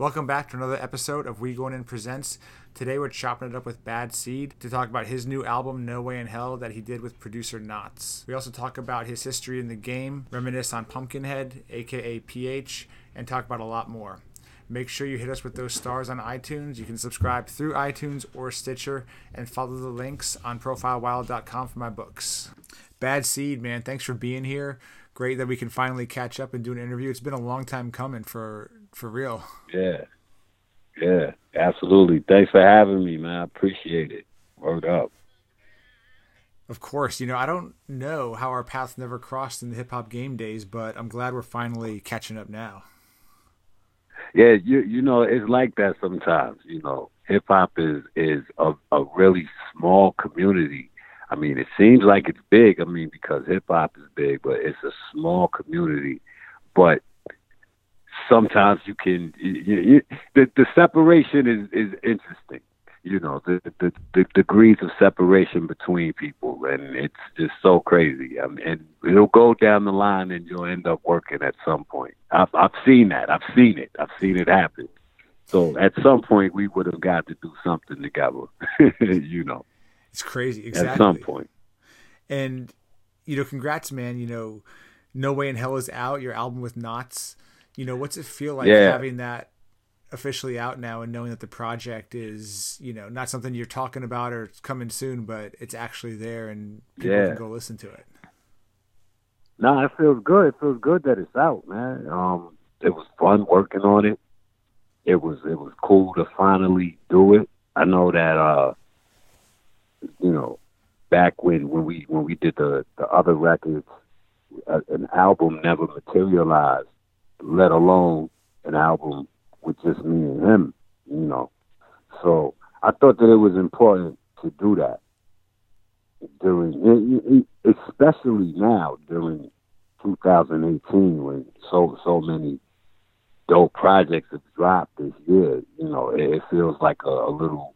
Welcome back to another episode of We Going In Presents. Today we're chopping it up with Bad Seed to talk about his new album, No Way in Hell, that he did with producer Nottz. We also talk about his history in the game, reminisce on Pumpkinhead, aka PH, and talk about a lot more. Make sure you hit us with those stars on iTunes. You can subscribe through iTunes or Stitcher, and follow the links on profilewild.com for my books. Bad Seed, man, thanks for being here. Great that we can finally catch up and do an interview. It's been a long time coming for real. Yeah, absolutely. Thanks for having me, man. I appreciate it. Word up. Of course. You know, I don't know how our paths never crossed in the hip-hop game days, but I'm glad we're finally catching up now. Yeah, you know, it's like that sometimes. You know, hip-hop is a really small community. I mean, it seems like it's big. I mean, because hip-hop is big, but it's a small community. But sometimes you can, the separation is interesting, you know, the degrees of separation between people, and it's just so crazy. I mean, and it'll go down the line, and you'll end up working at some point. I've seen that. I've seen it happen. So at some point, we would have got to do something together, you know. It's crazy. Exactly. At some point. And, you know, congrats, man. You know, No Way in Hell is out. Your album with Nottz. You know, what's it feel like having that officially out now and knowing that the project is, you know, not something you're talking about or it's coming soon, but it's actually there and people can go listen to it? No, it feels good. It feels good that it's out, man. It was fun working on it. It was cool to finally do it. I know that, you know, back when we did the other records, an album never materialized, let alone an album with just me and him, you know. So I thought that it was important to do that during, especially now during 2018, when so many dope projects have dropped this year. You know, it feels like a little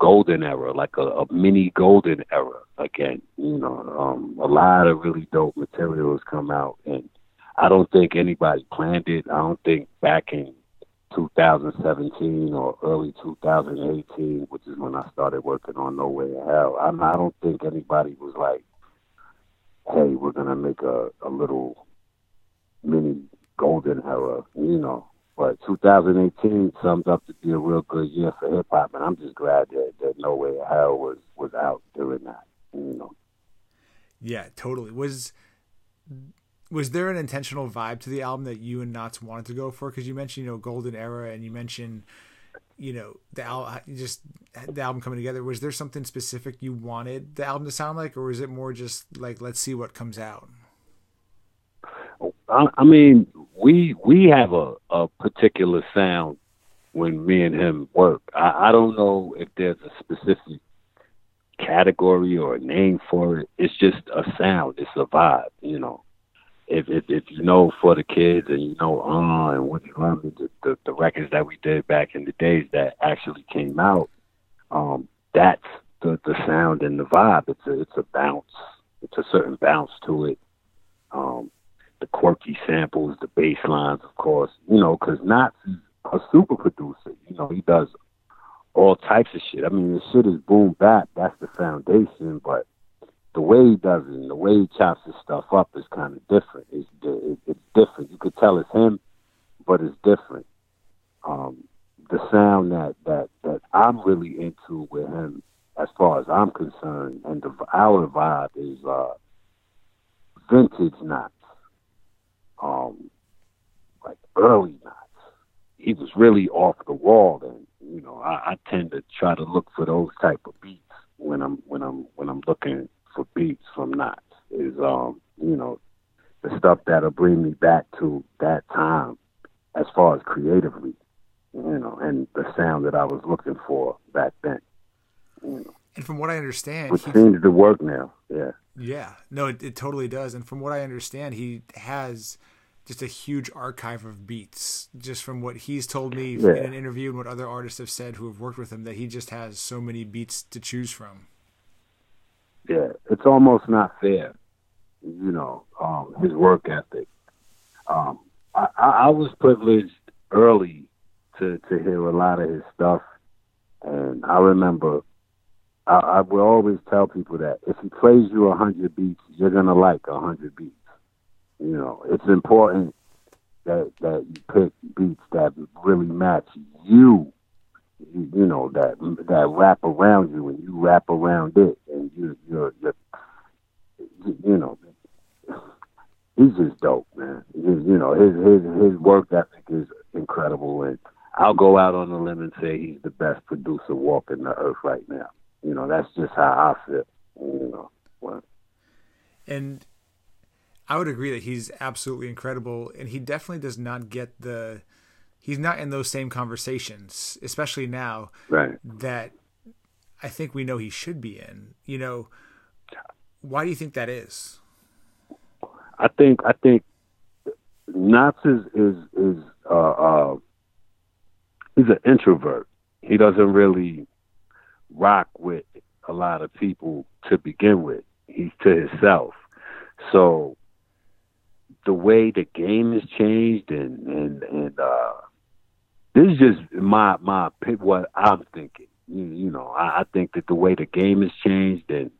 golden era, like a mini golden era again. You know, a lot of really dope materials come out, and I don't think anybody planned it. I don't think back in 2017 or early 2018, which is when I started working on No Way in Hell, I don't think anybody was like, hey, we're going to make a little mini golden era, you know. But 2018 summed up to be a real good year for hip-hop, and I'm just glad that No Way in Hell was out during that, you know. Yeah, totally. Was there an intentional vibe to the album that you and Nottz wanted to go for? Because you mentioned, you know, golden era, and you mentioned, you know, the album coming together. Was there something specific you wanted the album to sound like, or was it more just like, let's see what comes out? I mean, we have a particular sound when me and him work. I don't know if there's a specific category or a name for it. It's just a sound. It's a vibe, you know. If you know For the Kids, and you know and What You Love, the records that we did back in the days that actually came out, that's the sound and the vibe. It's a bounce. It's a certain bounce to it. The quirky samples, the bass lines, of course, you know, because Nottz is a super producer. You know, he does all types of shit. I mean, the shit is boom bap. That's the foundation, but the way he does it and the way he chops his stuff up is kind of different. It's different. You could tell it's him, but it's different. The sound that I'm really into with him, as far as I'm concerned, and our vibe is vintage Nottz, like early Nottz. He was really off the wall then. You know, I tend to try to look for those type of beats when I'm looking for beats from Nottz, is you know, the stuff that'll bring me back to that time as far as creatively, you know, and the sound that I was looking for back then, you know. And from what I understand... Which seems to work now, yeah. Yeah, no, it totally does. And from what I understand, he has just a huge archive of beats, just from what he's told me in an interview and what other artists have said who have worked with him, that he just has so many beats to choose from. Yeah, it's almost not fair, you know, his work ethic. I was privileged early to hear a lot of his stuff, and I remember... I will always tell people that if he plays you 100 beats, you're going to like 100 beats. You know, it's important that you pick beats that really match you, you know, that wrap around you and you wrap around it. And you know, he's just dope, man. You know, his work ethic is incredible. And I'll go out on a limb and say he's the best producer walking the earth right now. You know, that's just how I feel, you know. Well, and I would agree that he's absolutely incredible, and he definitely does not get he's not in those same conversations, especially now, right, that I think we know he should be in. You know, why do you think that is? I think Nottz is he's an introvert. He doesn't really rock with a lot of people to begin with. He's to himself. So the way the game has changed and this is just my what I'm thinking. You know, I think that the way the game has changed and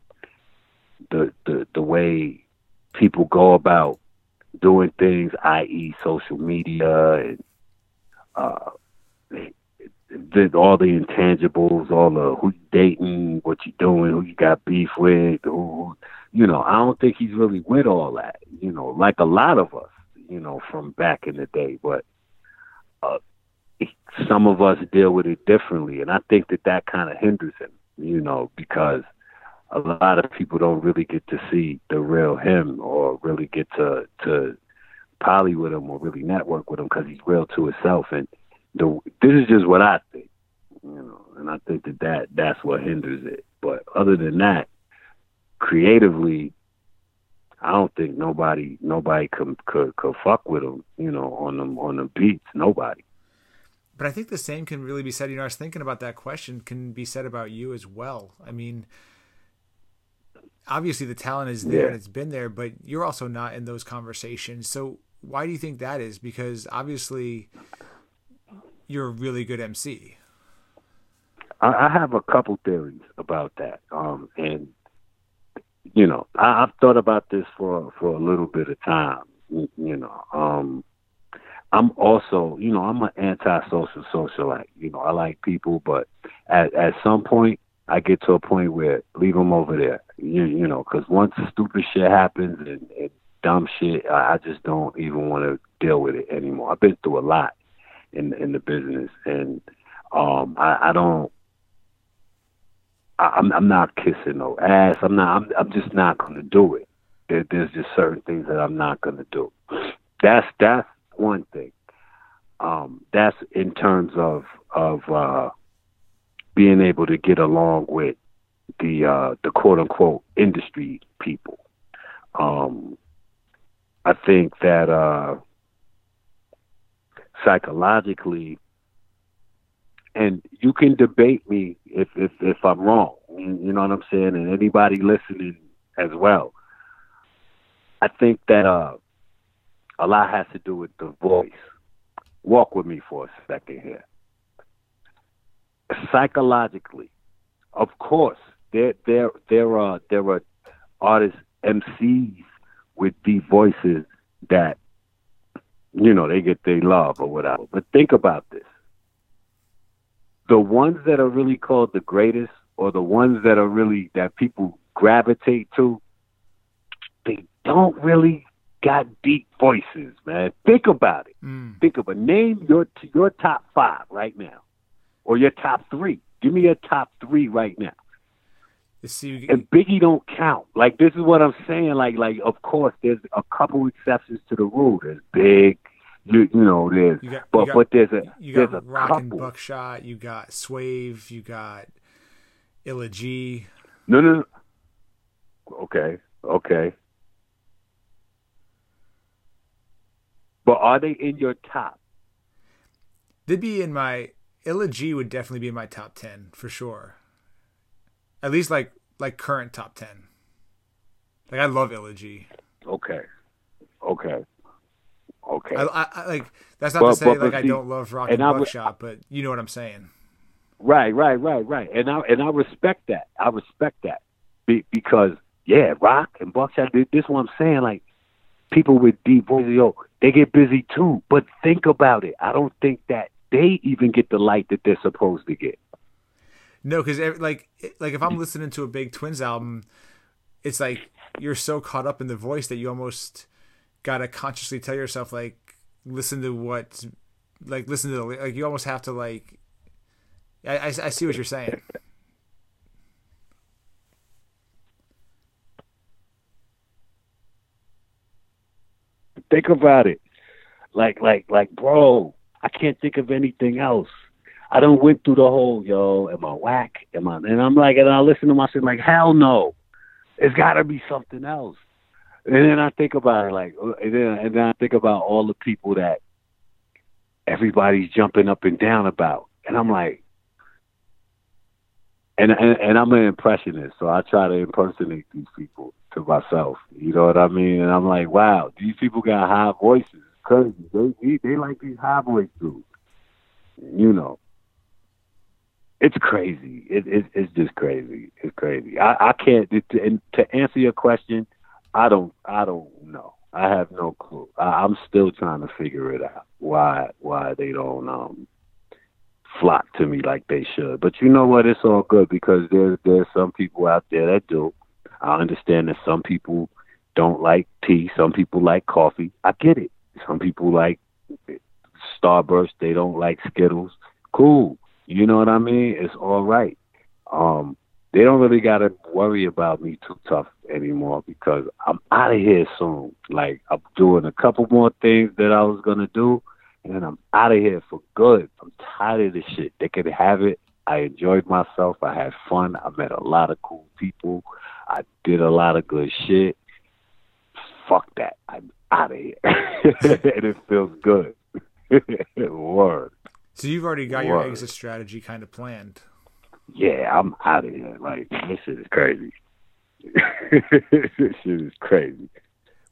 the way people go about doing things, i.e. social media and all the intangibles, all the who you dating, what you doing, who you got beef with, you know, I don't think he's really with all that, you know, like a lot of us, you know, from back in the day. But some of us deal with it differently, and I think that kind of hinders him, you know, because a lot of people don't really get to see the real him or really get to poly with him or really network with him, because he's real to himself. And this is just what I think, you know, and I think that's what hinders it. But other than that, creatively, I don't think nobody could fuck with him, you know, on the beats, nobody. But I think the same can really be said. You know, I was thinking about that question can be said about you as well. I mean, obviously the talent is there, yeah, and it's been there, but you're also not in those conversations. So why do you think that is? Because obviously you're a really good MC. I have a couple theories about that. And, you know, I've thought about this for a little bit of time. You know, I'm also, you know, I'm an anti-social socialite. You know, I like people, but at some point, I get to a point where leave them over there. You know, because once stupid shit happens and dumb shit, I just don't even want to deal with it anymore. I've been through a lot in the business, and I'm not kissing no ass. I'm just not gonna do it. There's just certain things that I'm not gonna do. That's one thing. That's in terms of being able to get along with the quote unquote industry people. I think that psychologically, and you can debate me if I'm wrong, you know what I'm saying, and anybody listening as well, I think that a lot has to do with the voice. Walk with me for a second here. Psychologically, of course, there are artists, MCs with deep voices that, you know, they get their love or whatever. But think about this. The ones that are really called the greatest, or the ones that are really, that people gravitate to, they don't really got deep voices, man. Think about it. Think about it. Name your top 5 right now, or your top 3. Give me your top 3 right now. And Biggie don't count. Like, this is what I'm saying. Like of course, there's a couple exceptions to the rule. There's Big, you know. There's but there's a Rock and Buckshot. You got Swave. You got Illa Ghee. No. Okay. But are they in your top? They'd be in my... Illa Ghee would definitely be in my top 10 for sure. At least like current top 10. Like I love Illa Ghee. Okay. I like that's not to say like I don't love Rock and Buckshot, but you know what I'm saying. Right. And I respect that. Because yeah, Rock and Buckshot. This is what I'm saying. Like people with deep voices, yo, they get busy too. But think about it. I don't think that they even get the light that they're supposed to get. No, because like if I'm listening to a big Twins album, it's like you're so caught up in the voice that you almost gotta consciously tell yourself like listen to you almost have to like. I see what you're saying. Think about it, like, bro. I can't think of anything else. I done went through the whole, yo, am I whack? And I'm like, and I listen to myself like, hell no. It's got to be something else. And then I think about it, like, and then I think about all the people that everybody's jumping up and down about. And I'm like, and I'm an impressionist, so I try to impersonate these people to myself. You know what I mean? And I'm like, wow, these people got high voices. Cause they like these high voice dudes, you know. It's crazy. It's just crazy. It's crazy. I can't. And to answer your question, I don't know. I have no clue. I'm still trying to figure it out. Why they don't flock to me like they should? But you know what? It's all good because there's some people out there that do. I understand that some people don't like tea. Some people like coffee. I get it. Some people like Starburst. They don't like Skittles. Cool. You know what I mean? It's all right. They don't really got to worry about me too tough anymore because I'm out of here soon. Like, I'm doing a couple more things that I was going to do, and then I'm out of here for good. I'm tired of this shit. They could have it. I enjoyed myself. I had fun. I met a lot of cool people. I did a lot of good shit. Fuck that. I'm out of here. And it feels good. Word. So you've already got your exit strategy kind of planned. Yeah, I'm out of here. Like, this shit is crazy. This shit is crazy.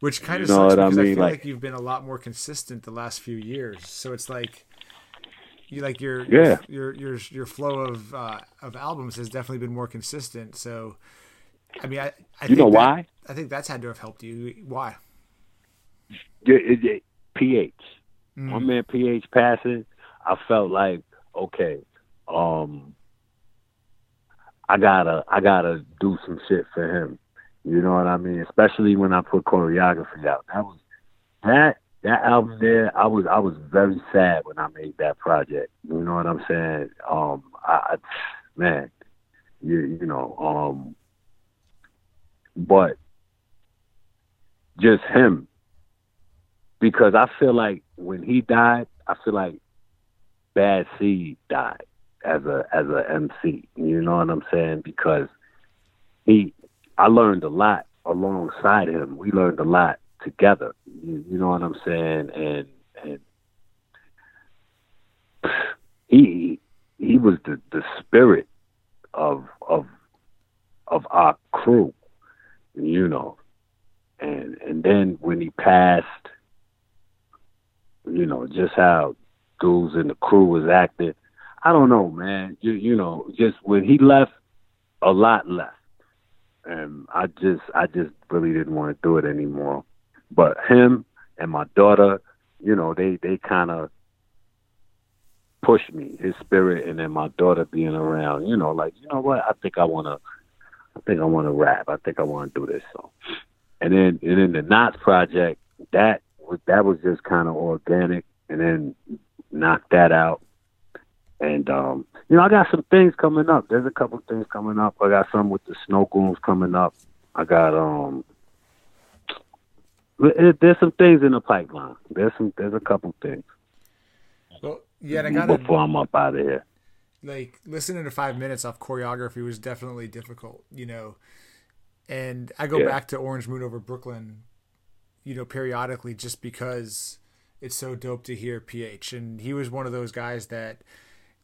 Which kind of sucks because I feel like you've been a lot more consistent the last few years. So it's like your flow of albums has definitely been more consistent. So I mean, I you know why? I think that's had to have helped you. Why? PH. My man PH passing, I felt like, okay, I gotta do some shit for him. You know what I mean? Especially when I put choreography out. That album there, I was very sad when I made that project. You know what I'm saying? But just him, because I feel like when he died, I feel like Bad Seed died as a MC. You know what I'm saying? Because I learned a lot alongside him. We learned a lot together. You know what I'm saying? And he was the spirit of our crew. You know, and then when he passed, you know, just how dudes in the crew was acting. I don't know, man. You know, just when he left, a lot left, and I just really didn't want to do it anymore. But him and my daughter, you know, they kind of pushed me. His spirit, and then my daughter being around. You know, like, you know what? I think I want to rap. I think I want to do this song. And then the Nottz project, that was just kind of organic, and then knocked that out. And, you know, I got some things coming up. There's a couple things coming up. I got some with the Snow Goons coming up. I got, there's some things in the pipeline. There's a couple things. Well, yeah, and I got before I'm up out of here. like listening to 5 minutes off choreography was definitely difficult, you know. And I go back to Orange Moon Over Brooklyn, you know, periodically, just because it's so dope to hear PH. And he was one of those guys that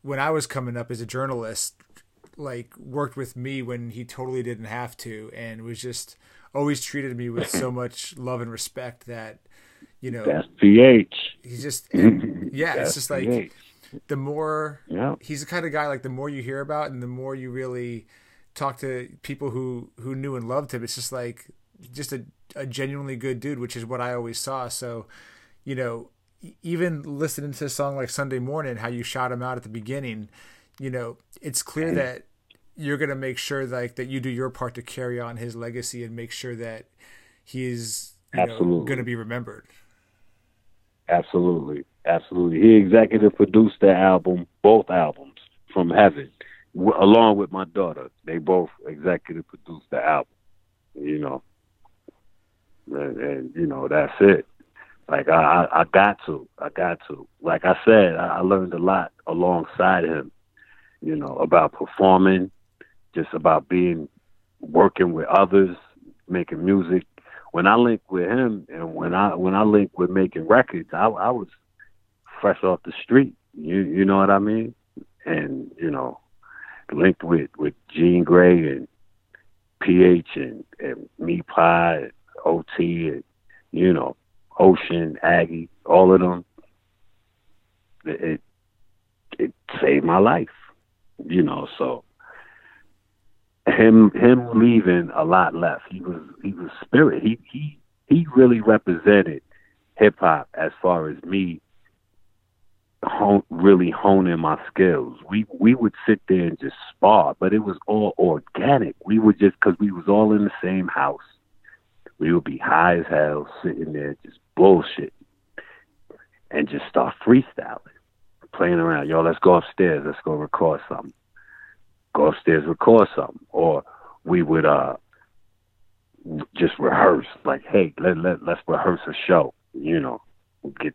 when I was coming up as a journalist, like worked with me when he totally didn't have to, and was just always treated me with so much love and respect that, you know, that's PH. He's just, yeah, it's just like PH. The more he's the kind of guy, like the more you hear about and the more you really talk to people who knew and loved him, it's just like just a genuinely good dude, which is what I always saw. So, you know, even listening to a song like Sunday Morning, how you shout him out at the beginning, you know, it's clear that you're going to make sure like that you do your part to carry on his legacy and make sure that he's going to be remembered. Absolutely. Absolutely. He executive produced the album, both albums, From Heaven, along with my daughter. They both executive produced the album, you know, and you know, that's it. Like I got to, like I said, I learned a lot alongside him, you know, about performing, just about working with others, making music. When I linked with him and when I linked with making records, I was fresh off the street. You know what I mean? And, you know, linked with Gene Gray and PH and Me Pie and OT and, you know, Ocean, Aggie, all of them. It saved my life. You know, so him leaving a lot left. He was spirit. He really represented hip hop as far as me really honing my skills. We would sit there and just spar, but it was all organic. We would just, because we was all in the same house. We would be high as hell, sitting there just bullshit, and just start freestyling. Playing around, yo, let's go upstairs, let's go record something. Go upstairs, record something. Or we would just rehearse, like, hey, let's rehearse a show, you know, get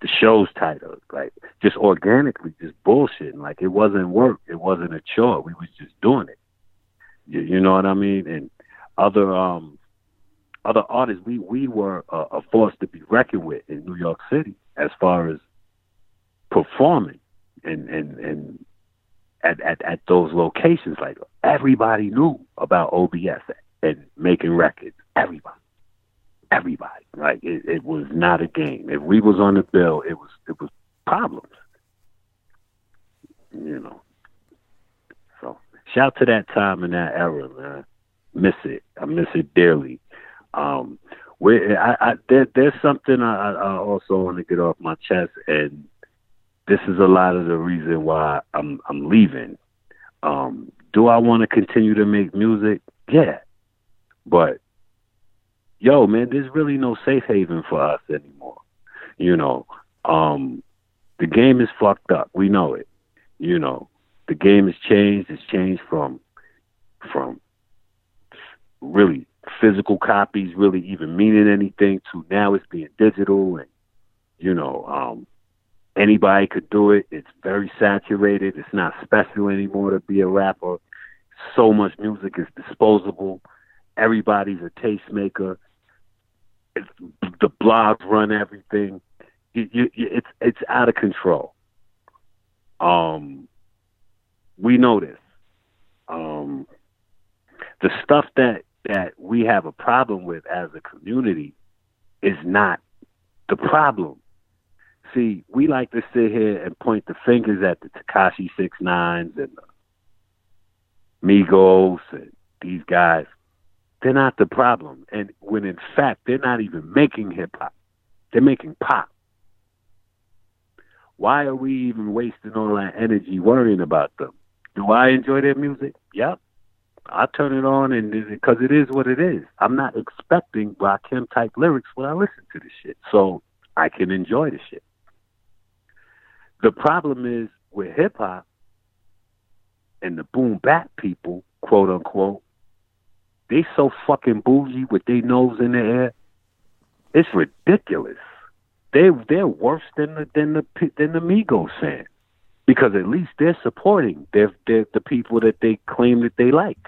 the show's titled, like just organically, just bullshitting. Like it wasn't work, it wasn't a chore, we was just doing it. You know what I mean? And other artists, we were a force to be reckoned with in New York City as far as performing and at those locations. Like everybody knew about OBS and making records. Everybody. Like it was not a game. If we was on the bill, it was problems. You know. So shout to that time and that era, man. Miss it. I miss it dearly. There's something I also want to get off my chest, and this is a lot of the reason why I'm leaving. Do I want to continue to make music? Yeah. But, yo, man, there's really no safe haven for us anymore. You know, the game is fucked up. We know it. You know, the game has changed. It's changed from really physical copies really even meaning anything to now it's being digital and, you know, anybody could do it. It's very saturated. It's not special anymore to be a rapper. So much music is disposable. Everybody's a tastemaker. The blogs run everything. It's out of control. We know this. The stuff that we have a problem with as a community is not the problem. See, we like to sit here and point the fingers at the Tekashi 6 9s and the Migos and these guys. They're not the problem. And when in fact, they're not even making hip-hop. They're making pop. Why are we even wasting all our energy worrying about them? Do I enjoy their music? Yep. I turn it on because it is what it is. I'm not expecting Rakim-type lyrics when I listen to this shit. So I can enjoy the shit. The problem is with hip hop and the boom bap people, quote unquote, they so fucking bougie with their nose in the air. It's ridiculous. They're worse than the Migos fans. because at least they're supporting they're the people that they claim that they like.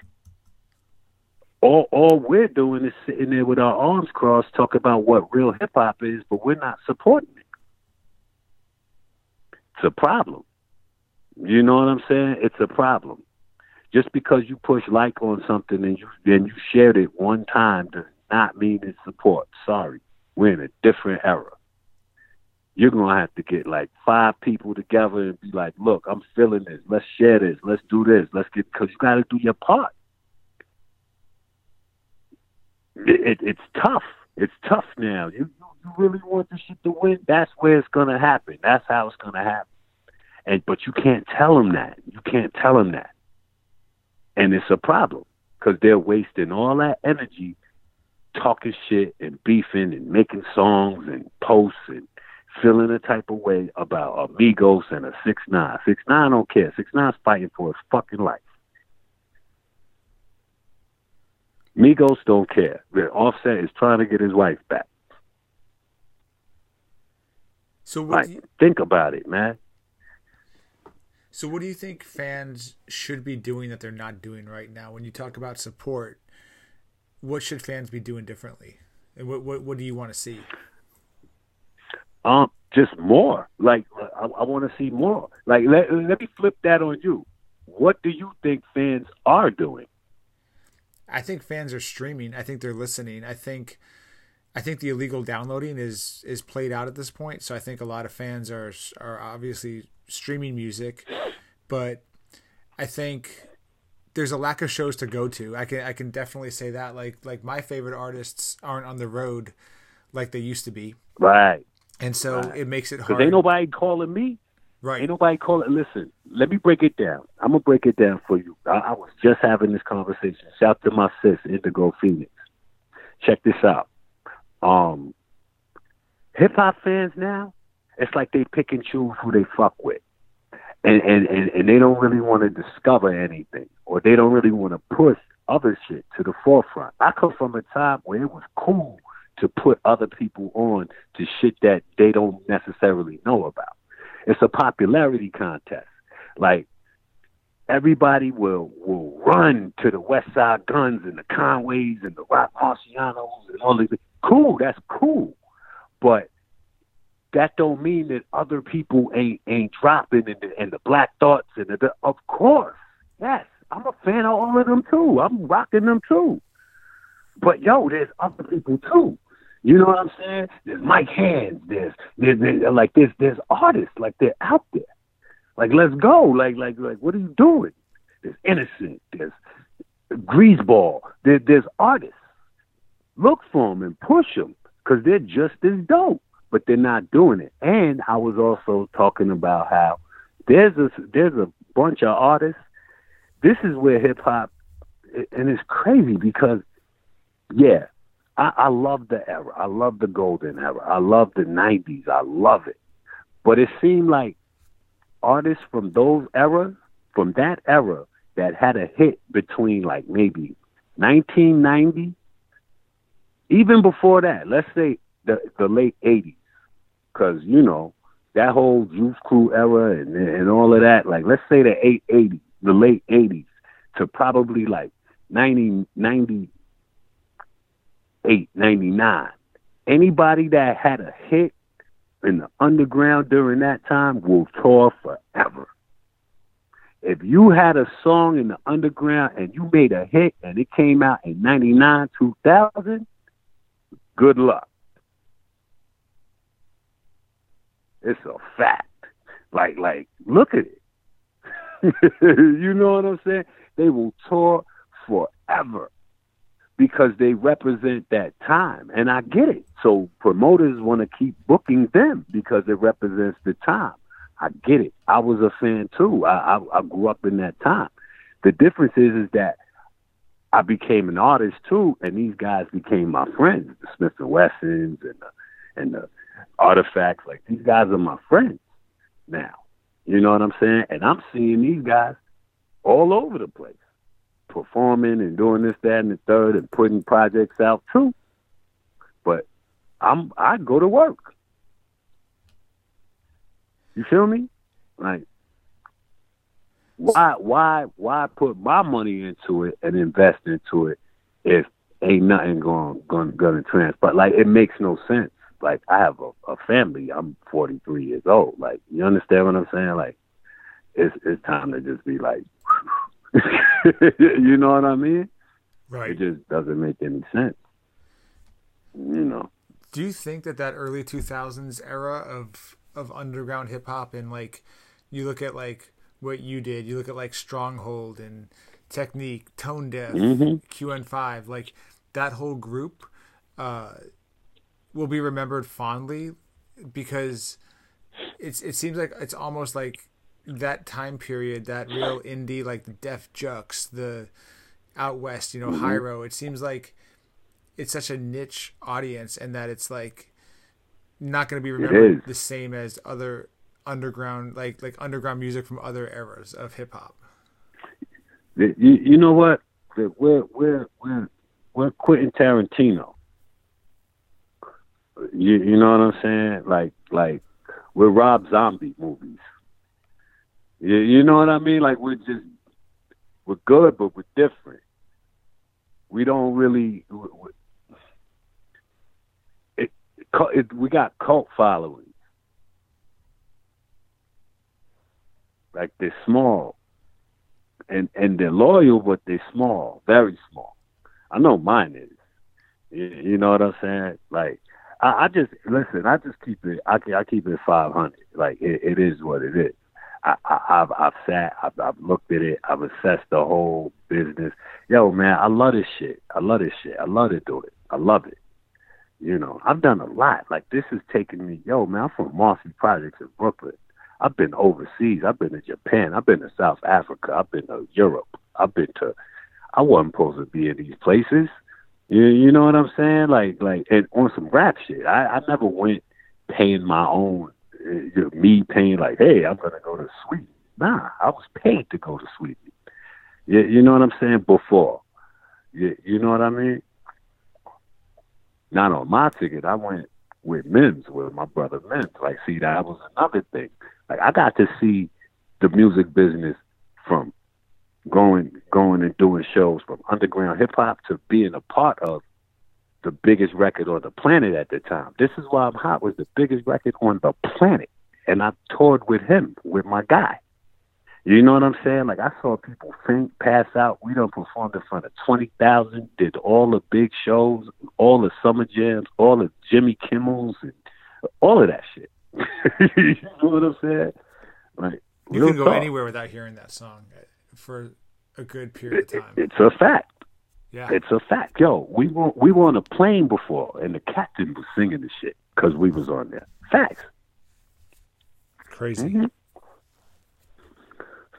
All we're doing is sitting there with our arms crossed, talking about what real hip-hop is, but we're not supporting it. It's a problem. You know what I'm saying? It's a problem. Just because you push like on something and you shared it one time does not mean it's support. Sorry. We're in a different era. You're going to have to get like 5 people together and be like, look, I'm feeling this. Let's share this. Let's do this. Let's get, because you got to do your part. It's tough. It's tough now. You really want this shit to win? That's where it's going to happen. That's how it's going to happen. But you can't tell them that. You can't tell them that. And it's a problem because they're wasting all that energy talking shit and beefing and making songs and posts and feeling a type of way about Migos and a 6ix9ine. 6ix9ine don't care. 6ix9ine's fighting for his fucking life. Migos don't care. Offset is trying to get his wife back. So what think about it, man. So what do you think fans should be doing that they're not doing right now? When you talk about support, what should fans be doing differently? And what do you want to see? Just more. Like, I want to see more. Like, let me flip that on you. What do you think fans are doing? I think fans are streaming. I think they're listening. I think the illegal downloading is played out at this point. So I think a lot of fans are obviously streaming music, but I think there's a lack of shows to go to. I can definitely say that. Like my favorite artists aren't on the road like they used to be. Right. And so it makes it hard. 'Cause ain't nobody calling me. Right. Ain't nobody calling. Listen, let me break it down. I'm going to break it down for you. I was just having this conversation. Shout to my sis, Indigo Phoenix. Check this out. Hip-hop fans now, it's like they pick and choose who they fuck with. And they don't really want to discover anything, or they don't really want to push other shit to the forefront. I come from a time where it was cool to put other people on to shit that they don't necessarily know about. It's a popularity contest. Like, everybody will run to the West Side Guns and the Conways and the Roc Marcianos and all these. Cool, that's cool. But that don't mean that other people ain't dropping and the Black Thoughts and the of course, yes, I'm a fan of all of them too. I'm rocking them too. But yo, there's other people too. You know what I'm saying? There's Mike Hands. There's artists. Like, they're out there. Like, let's go. Like what are you doing? There's Innocent. There's Greaseball. There's artists. Look for them and push them because they're just as dope. But they're not doing it. And I was also talking about how there's a bunch of artists. This is where hip hop, and it's crazy because, yeah, I love the era. I love the golden era. I love the 90s. I love it. But it seemed like artists from those eras, from that era, that had a hit between like maybe 1990, even before that, let's say the late 80s. Because, you know, that whole Juice Crew era and all of that, like, let's say the late 80s to probably like 98, 99. Anybody that had a hit in the underground during that time will tour forever. If you had a song in the underground and you made a hit and it came out in 99, 2000, good luck. It's a fact. Like, look at it. You know what I'm saying? They will tour forever because they represent that time. And I get it. So promoters want to keep booking them because it represents the time. I get it. I was a fan too. I grew up in that time. The difference is that I became an artist too, and these guys became my friends, the Smith and Wessons and the Artifacts. Like, these guys are my friends now. You know what I'm saying? And I'm seeing these guys all over the place performing and doing this, that, and the third, and putting projects out too. But I go to work. You feel me? Like, Why put my money into it and invest into it if ain't nothing gonna transpire? Like, it makes no sense. Like, I have a family. I'm 43 years old. Like, you understand what I'm saying? Like, it's time to just be like, you know what I mean? Right. It just doesn't make any sense. You know. Do you think that early 2000s era of underground hip hop, and like, you look at like what you did, you look at like Stronghold and Technique, Tone Death, QN5, like that whole group will be remembered fondly, because it seems like it's almost like that time period, that real indie, like the Def Jux, the Out West, you know, Hyro. It seems like it's such a niche audience, and that it's like not going to be remembered the same as other underground, like underground music from other eras of hip hop. You know what? We're Quentin Tarantino. You know what I'm saying? Like we're Rob Zombie movies. You know what I mean? Like, we're good, but we're different. We don't really. We got cult followings. Like, they're small. And they're loyal, but they're small, very small. I know mine is. You know what I'm saying? Like, I just keep it. I keep it 500. Like, it is what it is. I've looked at it. I've assessed the whole business. Yo, man, I love this shit. I love to do it. I love it. You know, I've done a lot. Like, this has taken me. Yo, man, I'm from Marcy Projects in Brooklyn. I've been overseas. I've been to Japan. I've been to South Africa. I've been to Europe. I wasn't supposed to be in these places. You know what I'm saying? Like, and on some rap shit. I never went paying my own. Me paying like, hey, I'm gonna go to Sweden. Nah, I was paid to go to Sweden. You know what I'm saying? Before, you know what I mean? Not on my ticket. I went with Mims, with my brother Mims. Like, see, that was another thing. Like, I got to see the music business from going and doing shows, from underground hip hop to being a part of the biggest record on the planet at the time. This Is Why I'm Hot was the biggest record on the planet. And I toured with him, with my guy. You know what I'm saying? Like, I saw people faint, pass out. We done performed in front of 20,000, did all the big shows, all the summer jams, all the Jimmy Kimmels, and all of that shit. You know what I'm saying? Like, you can go anywhere without hearing that song for a good period of time. It's a fact. Yeah. It's a fact. Yo, we were on a plane before, and the captain was singing the shit because we was on there. Facts. Crazy. It's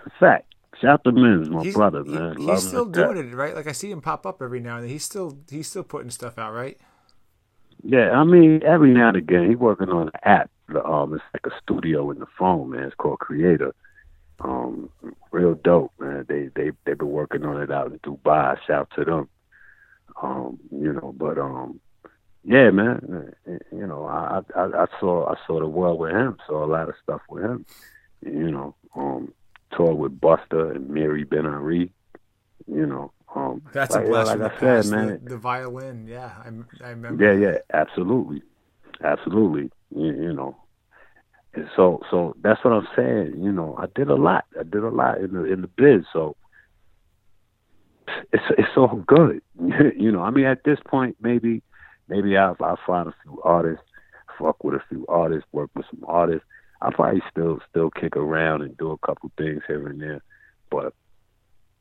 a fact. Shout to Mims, my brother, man. He's still doing it, right? Like, I see him pop up every now and then. He's still putting stuff out, right? Yeah, I mean, every now and again, he's working on an app. It's like a studio in the phone, man. It's called Creator. Real dope, man. They've been working on it out in Dubai. Shout to them. You know, but yeah, man. You know, I saw the world with him. Saw a lot of stuff with him. You know, toured with Buster and Mary Ben Henry. You know, that's like, a blast. Like I said, man, the violin. Yeah, I remember. Yeah, absolutely. You know. And so that's what I'm saying. You know, I did a lot in the biz. So it's all good. You know, I mean, at this point, maybe I'll find a few artists, fuck with a few artists, work with some artists. I'll probably still kick around and do a couple things here and there. But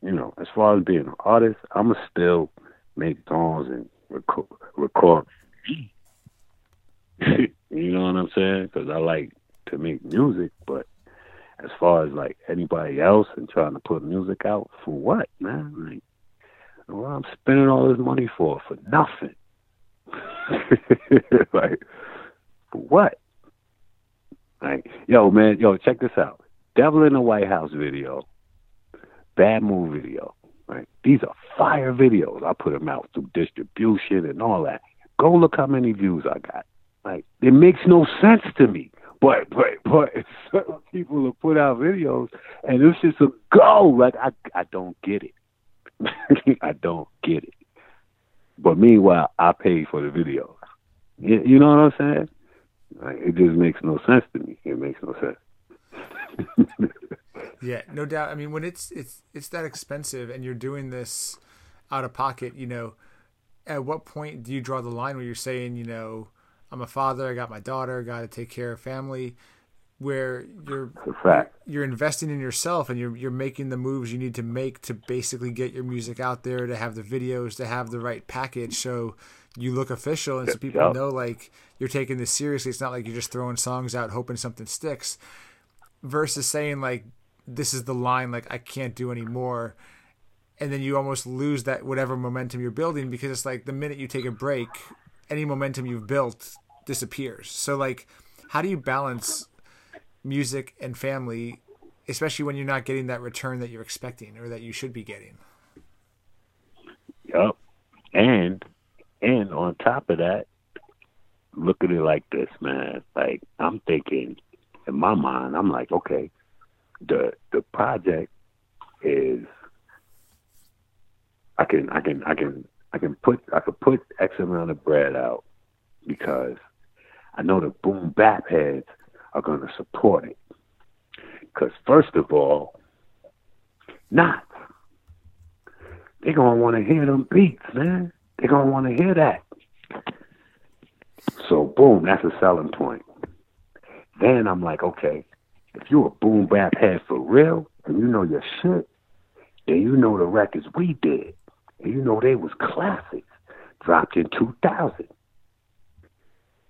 you know, as far as being an artist, I'ma still make songs and record. You know what I'm saying? Because I like to make music, but as far as like anybody else and trying to put music out, for what, man? Like, well, I'm spending all this money for nothing. Like, for what? Like, yo man, check this out. Devil in the White House video, Bad Moon video, right? These are fire videos. I put them out through distribution and all that. Go look how many views I got. Like, it makes no sense to me. But certain people will put out videos and it's just a go. Like I don't get it. I don't get it. But meanwhile, I paid for the videos. You know what I'm saying? Like, it just makes no sense to me. It makes no sense. Yeah, no doubt. I mean, when it's that expensive and you're doing this out of pocket, you know, at what point do you draw the line where you're saying, you know, I'm a father, I got my daughter, got to take care of family, where you're investing in yourself and you're making the moves you need to make to basically get your music out there, to have the videos, to have the right package so you look official and so people know like you're taking this seriously. It's not like you're just throwing songs out hoping something sticks, versus saying like, this is the line, like I can't do anymore. And then you almost lose that whatever momentum you're building, because it's like the minute you take a break, any momentum you've built disappears. So like, how do you balance music and family, especially when you're not getting that return that you're expecting or that you should be getting? Yep. And on top of that, look at it like this, man. Like, I'm thinking in my mind, I'm like, okay, the project is I could put X amount of bread out because I know the boom bap heads are going to support it. Because first of all, they're going to want to hear them beats, man. They're going to want to hear that. So boom, that's a selling point. Then I'm like, okay, if you're a boom bap head for real and you know your shit, then you know the records we did. And you know they was classics, dropped in 2000.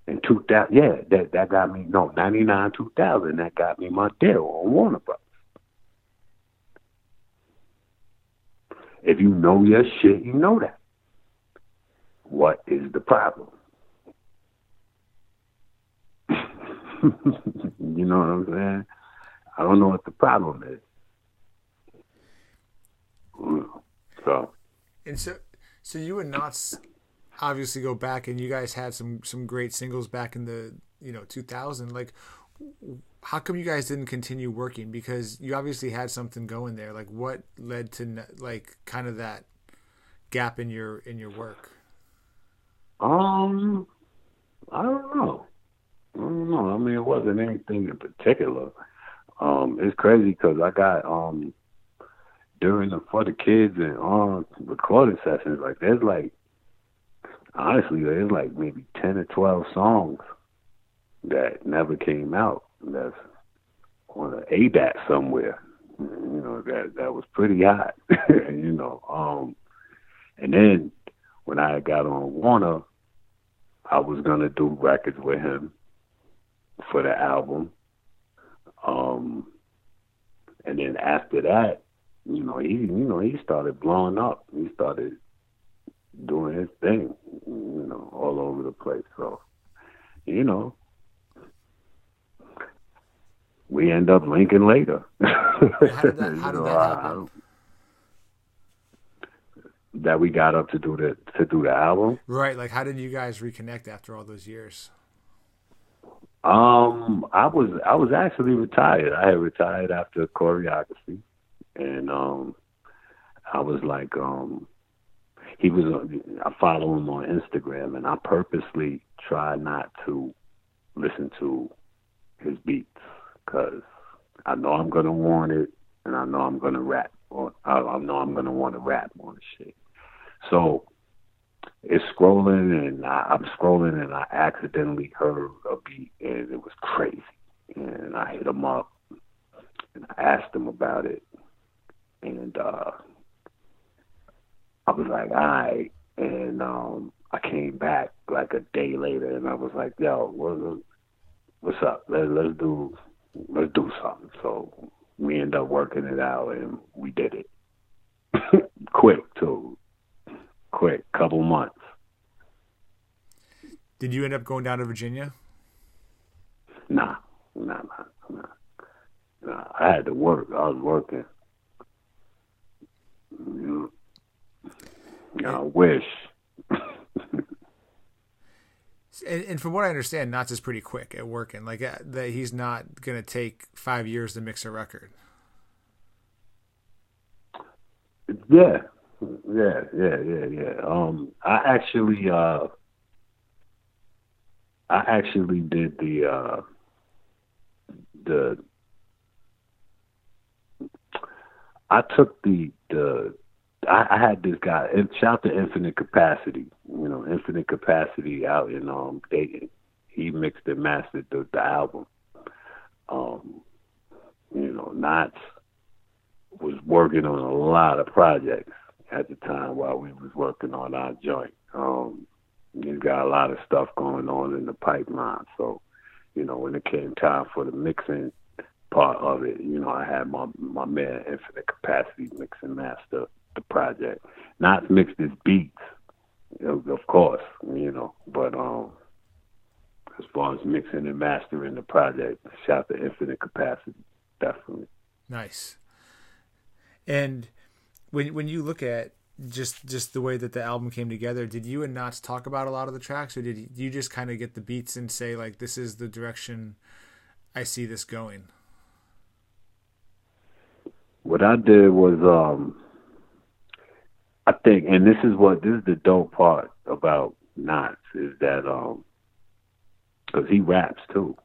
In 2000, yeah, that got me, 99, 2000, that got me my deal on Warner Brothers. If you know your shit, you know that. What is the problem? You know what I'm saying? I don't know what the problem is. So... And so you and Nottz obviously go back, and you guys had some great singles back in the 2000. Like, how come you guys didn't continue working? Because you obviously had something going there. Like, what led to like kind of that gap in your work? I don't know. I mean, it wasn't anything in particular. It's crazy because I got during the For the Kids and recording sessions, like there's like, honestly, there's like maybe 10 or 12 songs that never came out. That's on an ADAT somewhere, that was pretty hot, And then when I got on Warner, I was going to do records with him for the album. And then after that, he started blowing up. He started doing his thing, all over the place. So, we end up linking later. How did that happen? That we got up to do the album, right? Like, how did you guys reconnect after all those years? I was actually retired. I had retired after choreography. And I was like, I follow him on Instagram, and I purposely try not to listen to his beats because I know I'm gonna want it, and I know I'm gonna rap. I know I'm gonna want to rap on shit. So it's scrolling, and I'm scrolling, and I accidentally heard a beat, and it was crazy. And I hit him up, and I asked him about it. And I was like, all right. And I came back like a day later, and I was like, yo, what's up? Let's do something. So we ended up working it out, and we did it. Quick, couple months. Did you end up going down to Virginia? Nah. I had to work. I was working. I wish. and from what I understand, Nottz is pretty quick at working. Like that, he's not gonna take 5 years to mix a record. Yeah. I actually did I had this guy, and shout to Infinite Capacity, out in Dayton. He mixed and mastered the album. Nottz was working on a lot of projects at the time while we was working on our joint. He's got a lot of stuff going on in the pipeline. So, when it came time for the mixing part of it, I had my man Infinite Capacity mix and master the project. Not mixed his beats, of course, but as far as mixing and mastering the project, shout to Infinite Capacity, definitely. Nice. And when you look at just the way that the album came together, did you and Nottz talk about a lot of the tracks, or did you just kind of get the beats and say, like, this is the direction I see this going? What I did was, I think, and this is the dope part about Nottz, is that because he raps too.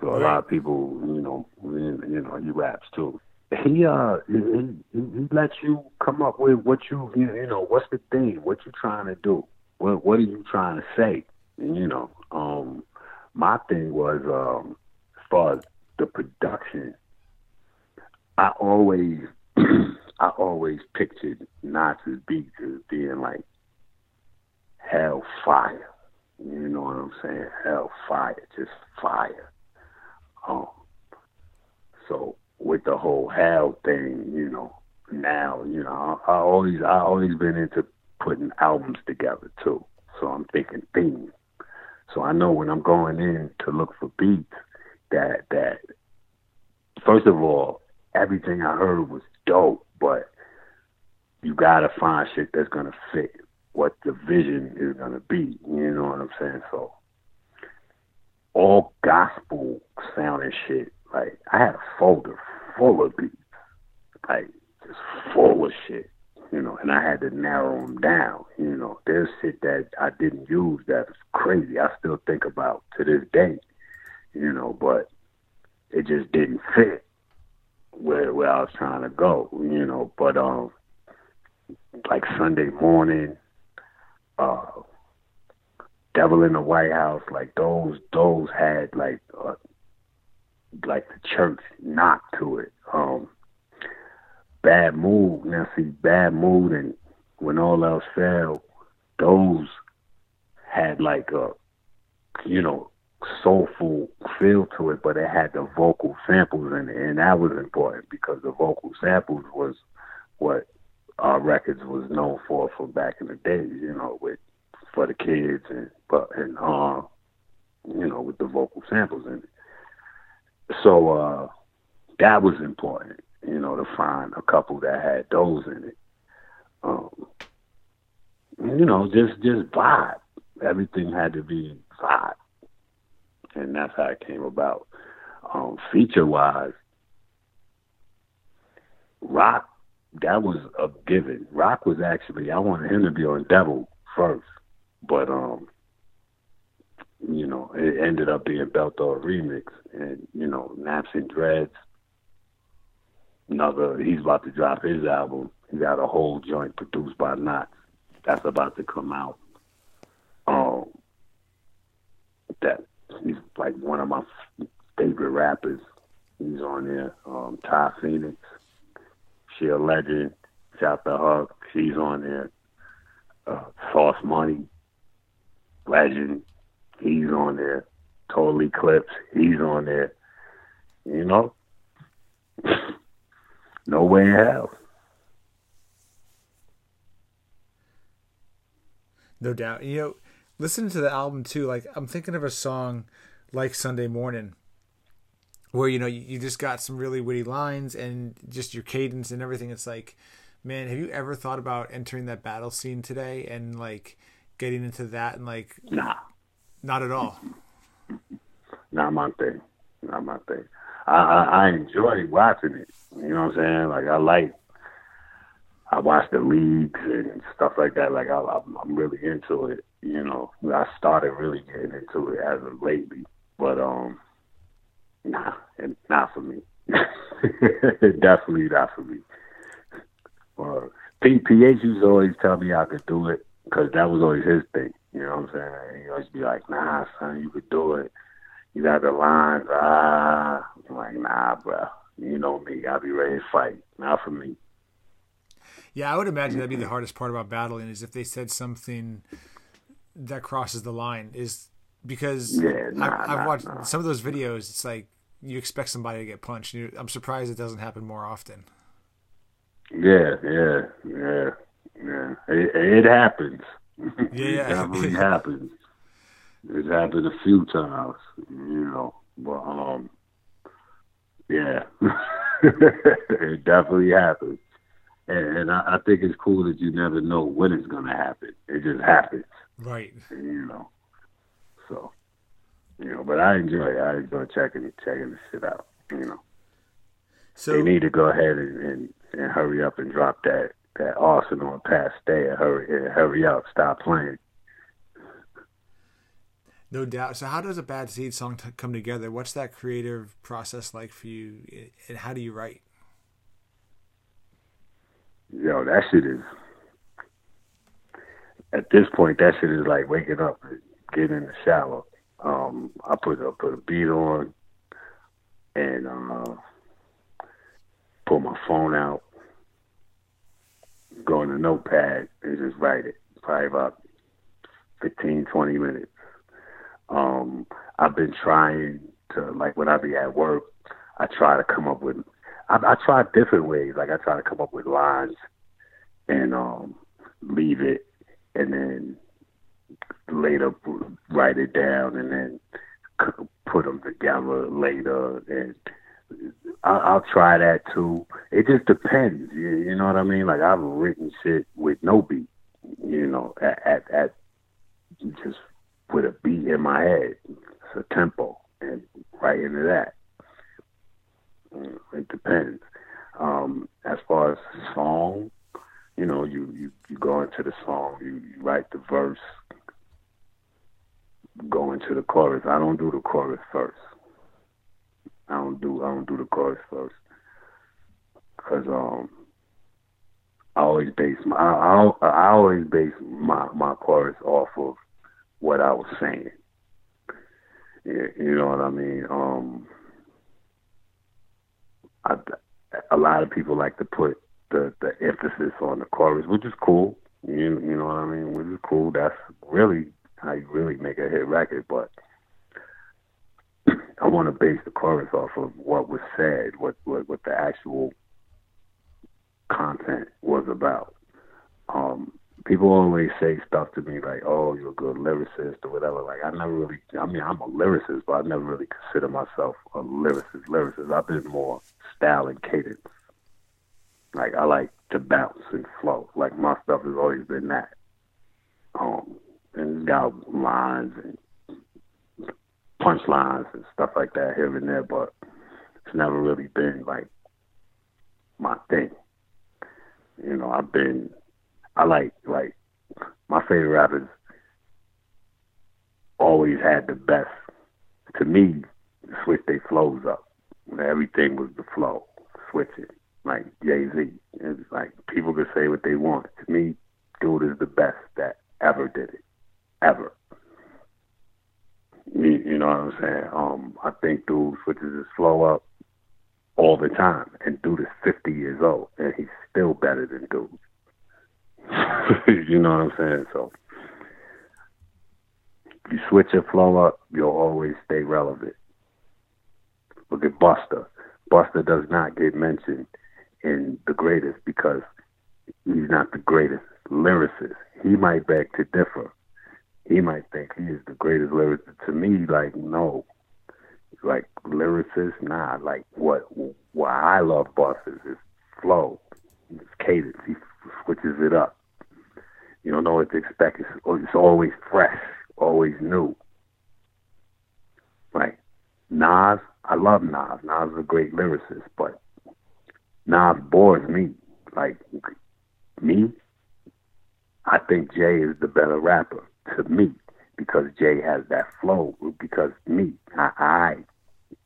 So right. A lot of people, he raps too. He lets you come up with what what's the thing, what you trying to do, what are you trying to say, and my thing was, as far as the production, I always pictured Nottz' beats as being like hellfire, what I'm saying? Hellfire, just fire. So with the whole hell thing, now, I always been into putting albums together too. So I'm thinking themes. So I know when I'm going in to look for beats, that first of all, everything I heard was dope, but you gotta find shit that's gonna fit what the vision is gonna be. You know what I'm saying? So all gospel sounding shit. Like, I had a folder full of beats, like, just full of shit, and I had to narrow them down, There's shit that I didn't use that was crazy. I still think about to this day, but it just didn't fit where I was trying to go, But, like, Sunday Morning, Devil in the White House, like, those had, like the church knock to it. Bad Mood. Now see, Bad Mood and When All Else Failed, those had like a, soulful feel to it, but it had the vocal samples in it, and that was important because the vocal samples was what our records was known for back in the days, for the kids and with the vocal samples in it. So that was important, to find a couple that had those in it. Just vibe. Everything had to be vibe. And that's how it came about. Feature-wise, Rock, that was a given. Rock was actually, I wanted him to be on Devil first, but it ended up being Beltdog Remix, and Naps and Dreads. Another, he's about to drop his album. He got a whole joint produced by Nottz that's about to come out. That he's like one of my favorite rappers. He's on there. Ty Phoenix, she a legend. Shout to her. She's on there. Sauce Money, legend. He's on there. Total Eclipse. He's on there. No Way in Hell. No doubt. Listening to the album too, like, I'm thinking of a song like Sunday Morning where, you just got some really witty lines and just your cadence and everything. It's like, man, have you ever thought about entering that battle scene today and, like, getting into that and, like... Nah. Not at all. Not my thing. Not my thing. I enjoy watching it. You know what I'm saying? Like, I watch the leagues and stuff like that. Like, I'm really into it. You know, I started really getting into it as of lately. But, nah, it's not for me. Definitely not for me. PH used to always tell me I could do it because that was always his thing. You know what I'm saying? He always be like, nah, son, you could do it. You got the lines. I'm like, nah, bro. You know me. I'll be ready to fight. Not for me. Yeah, I would imagine that'd be the hardest part about battling is if they said something that crosses the line is because I've watched some of those videos. It's like you expect somebody to get punched. I'm surprised it doesn't happen more often. Yeah. It happens. Yeah. It definitely happens. It's happened a few times, you know, but, yeah, it definitely happens. And I think it's cool that you never know when it's going to happen. It just happens. Right. You know, so, you know, but I enjoy checking this shit out, you know. So they need to go ahead and hurry up and drop that Arsenal and Pass Day and hurry up, stop playing. No doubt. So how does a Bad Seed song come together? What's that creative process like for you, and how do you write? Yo, that shit is, at this point, that shit is like waking up and getting in the shower. I put a beat on and pull my phone out, go in a notepad and just write it. Probably about 15, 20 minutes. I've been trying to, like, when I be at work, I try to come up with, I try different ways. Like, I try to come up with lines and leave it and then later write it down and then put them together later. And I'll try that too. It just depends. You know what I mean? Like, I've written shit with no beat, you know, at just with a beat in my head, it's a tempo, and right into that. It depends. As far as the song, you know, you go into the song, you write the verse, go into the chorus. I don't do the chorus first. I don't do the chorus first, because I always base my chorus off of what I was saying. Yeah, you know what I mean? A lot of people like to put the emphasis on the chorus, which is cool. You know what I mean? Which is cool. That's really how you really make a hit record. But I want to base the chorus off of what was said, what the actual content was about. People always say stuff to me like, oh, you're a good lyricist or whatever. Like, I never really, I mean, I'm a lyricist, but I never really consider myself a lyricist. I've been more style and cadence. Like, I like to bounce and flow. Like, my stuff has always been that. And it's got lines and punchlines and stuff like that here and there, but it's never really been, like, my thing. You know, I like my favorite rappers always had the best, to me, switch their flows up. Everything was the flow, switch it. Like Jay-Z, it's like people can say what they want. To me, dude is the best that ever did it, ever. You know what I'm saying? I think dude switches his flow up all the time, and dude is 50 years old, and he's still better than dude. You know what I'm saying? So if you switch your flow up, you'll always stay relevant. Look at Busta. Busta does not get mentioned in the greatest because he's not the greatest lyricist. He might beg to differ. He might think he is the greatest lyricist. To me, like, no. Like, lyricist, nah. Like, what I love Busta is his flow, his cadence. He switches it up. You don't know what to expect. It's always fresh, always new. Like Nas, I love Nas. Nas is a great lyricist, but Nas bores me. Like me, I think Jay is the better rapper to me because Jay has that flow. Because me, I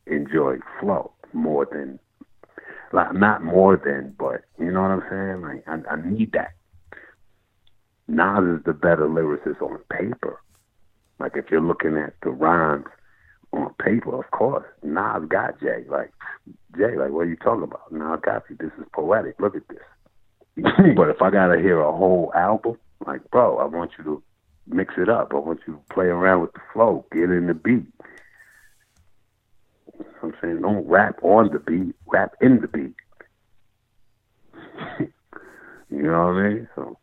enjoy flow more than, like, not more than, but you know what I'm saying? Like I need that. Nas is the better lyricist on paper. Like if you're looking at the rhymes on paper, of course, Nas got Jay. Like, Jay, like, what are you talking about? Nas got you. This is poetic. Look at this. But if I got to hear a whole album, like, bro, I want you to mix it up. I want you to play around with the flow. Get in the beat. You know what I'm saying? Don't rap on the beat. Rap in the beat. You know what I mean? So.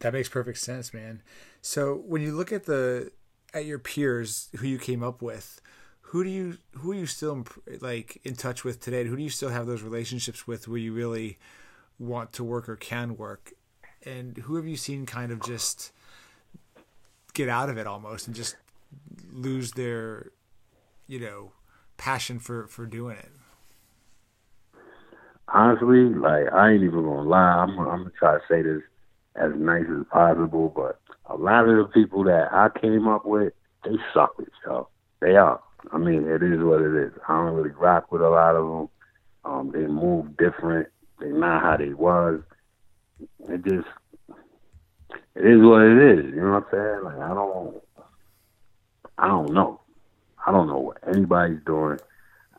That makes perfect sense, man. So when you look at your peers who you came up with, who are you still like in touch with today? Who do you still have those relationships with where you really want to work or can work? And who have you seen kind of just get out of it almost and just lose their, you know, passion for doing it? Honestly, like, I ain't even gonna lie. I'm gonna try to say this as nice as possible, but a lot of the people that I came up with, they suck with y'all. They are. I mean, it is what it is. I don't really rock with a lot of them. They move different. They not how they was. It is what it is. You know what I'm saying? Like, I don't know. I don't know what anybody's doing.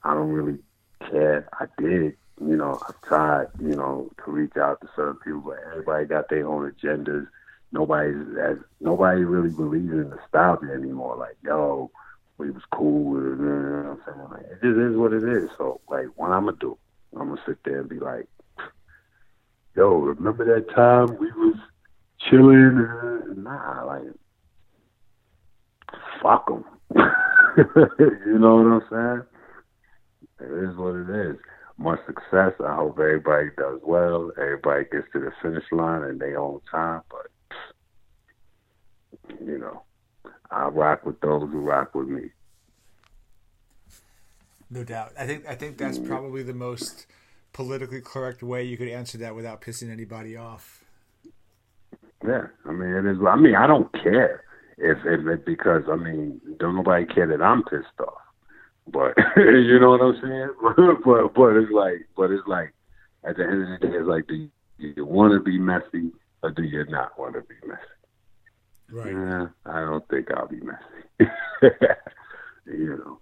I don't really care. I did. You know, I've tried, you know, to reach out to certain people, but everybody got their own agendas. Nobody really believes in nostalgia anymore. Like, yo, we was cool. You know what I'm saying? Like, it just is what it is. So, like, what I'm going to do, I'm going to sit there and be like, yo, remember that time we was chilling? Nah, like, fuck them. You know what I'm saying? It is what it is. Much success. I hope everybody does well. Everybody gets to the finish line in their own time. But, you know, I rock with those who rock with me. No doubt. I think that's probably the most politically correct way you could answer that without pissing anybody off. Yeah, I mean, it is. I mean, I don't care if because I mean, don't nobody care that I'm pissed off. But you know what I'm saying? but it's like at the end of the day, it's like, do you want to be messy or do you not want to be messy? Right. Yeah, I don't think I'll be messy. You know.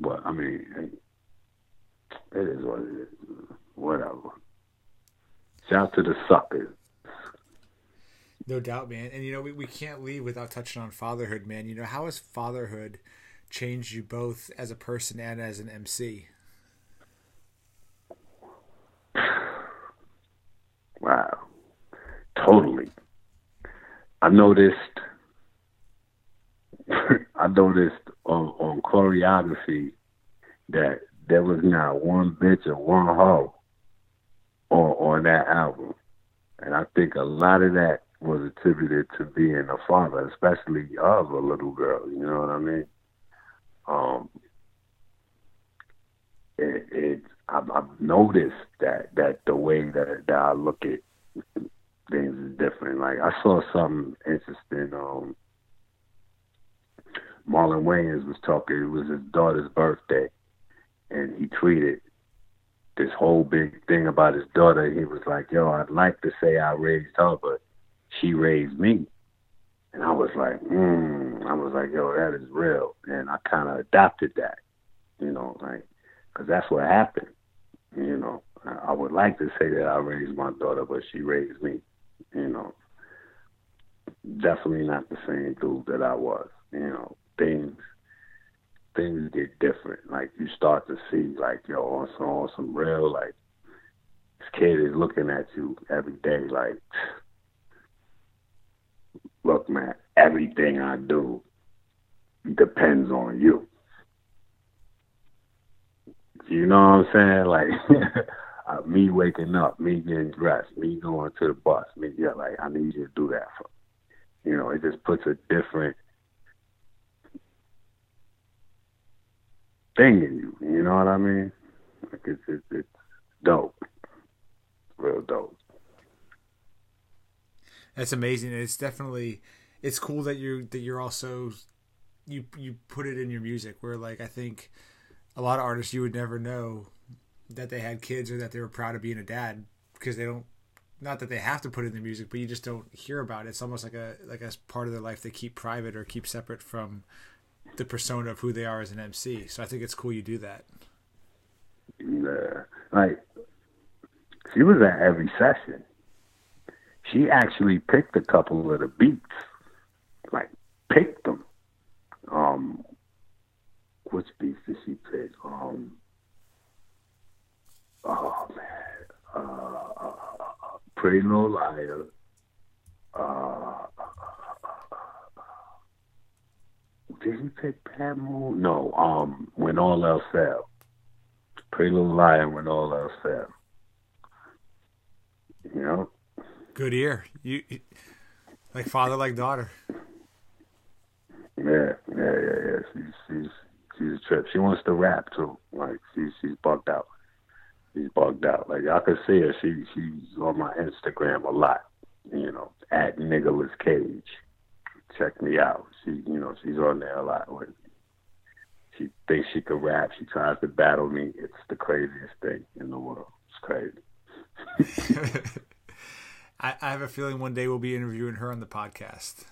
But I mean, it is what it is. Whatever. Shout out to the suckers. No doubt, man. And you know, we can't leave without touching on fatherhood, man. You know, how is fatherhood changed you both as a person and as an MC? Wow. Totally. I noticed on choreography that there was not one bitch or one hoe on that album. And I think a lot of that was attributed to being a father, especially of a little girl. You know what I mean? I've noticed that the way that I look at things is different. Like, I saw something interesting. Marlon Wayans was talking. It was his daughter's birthday, and he tweeted this whole big thing about his daughter. He was like, "Yo, I'd like to say I raised her, but she raised me." And I was like, yo, that is real. And I kind of adopted that, you know, like, because that's what happened. You know, I would like to say that I raised my daughter, but she raised me, you know. Definitely not the same dude that I was, you know. Things get different. Like, you start to see, like, yo, on some real, like, this kid is looking at you every day, like, look, man, everything I do depends on you. You know what I'm saying? Like, me waking up, me getting dressed, me going to the bus, me, yeah, like, I need you to do that for me. You know, it just puts a different thing in you. You know what I mean? Like it's dope. Real dope. That's amazing. It's definitely, it's cool that you're also, you put it in your music, where like I think a lot of artists, you would never know that they had kids or that they were proud of being a dad, because they don't, not that they have to put it in their music, but you just don't hear about it. It's almost like a part of their life they keep private or keep separate from the persona of who they are as an MC. So I think it's cool you do that. Yeah. Like, she was at every session. She actually picked a couple of the beats, like picked them. Which beats did she pick? Oh man, Pretty Little Liar. Did he pick Bad Mood? No. When All Else Failed. Pretty Little Liar, When All Else Failed. You know. Good ear. You like father, like daughter. Yeah. She's a trip. She wants to rap too. Like she's bugged out. She's bugged out. Like y'all could see her. She's on my Instagram a lot. You know, at Nicholas Cage. Check me out. She's on there a lot. She thinks she could rap. She tries to battle me. It's the craziest thing in the world. It's crazy. I have a feeling one day we'll be interviewing her on the podcast.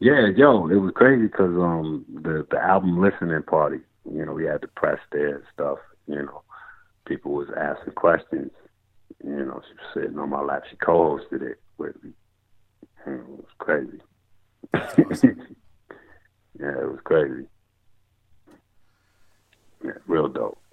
Yeah, yo, it was crazy because the album listening party, we had the press there and stuff. People was asking questions. She was sitting on my lap. She co-hosted it with me. It was crazy. That's awesome. Yeah, it was crazy. Yeah, real dope.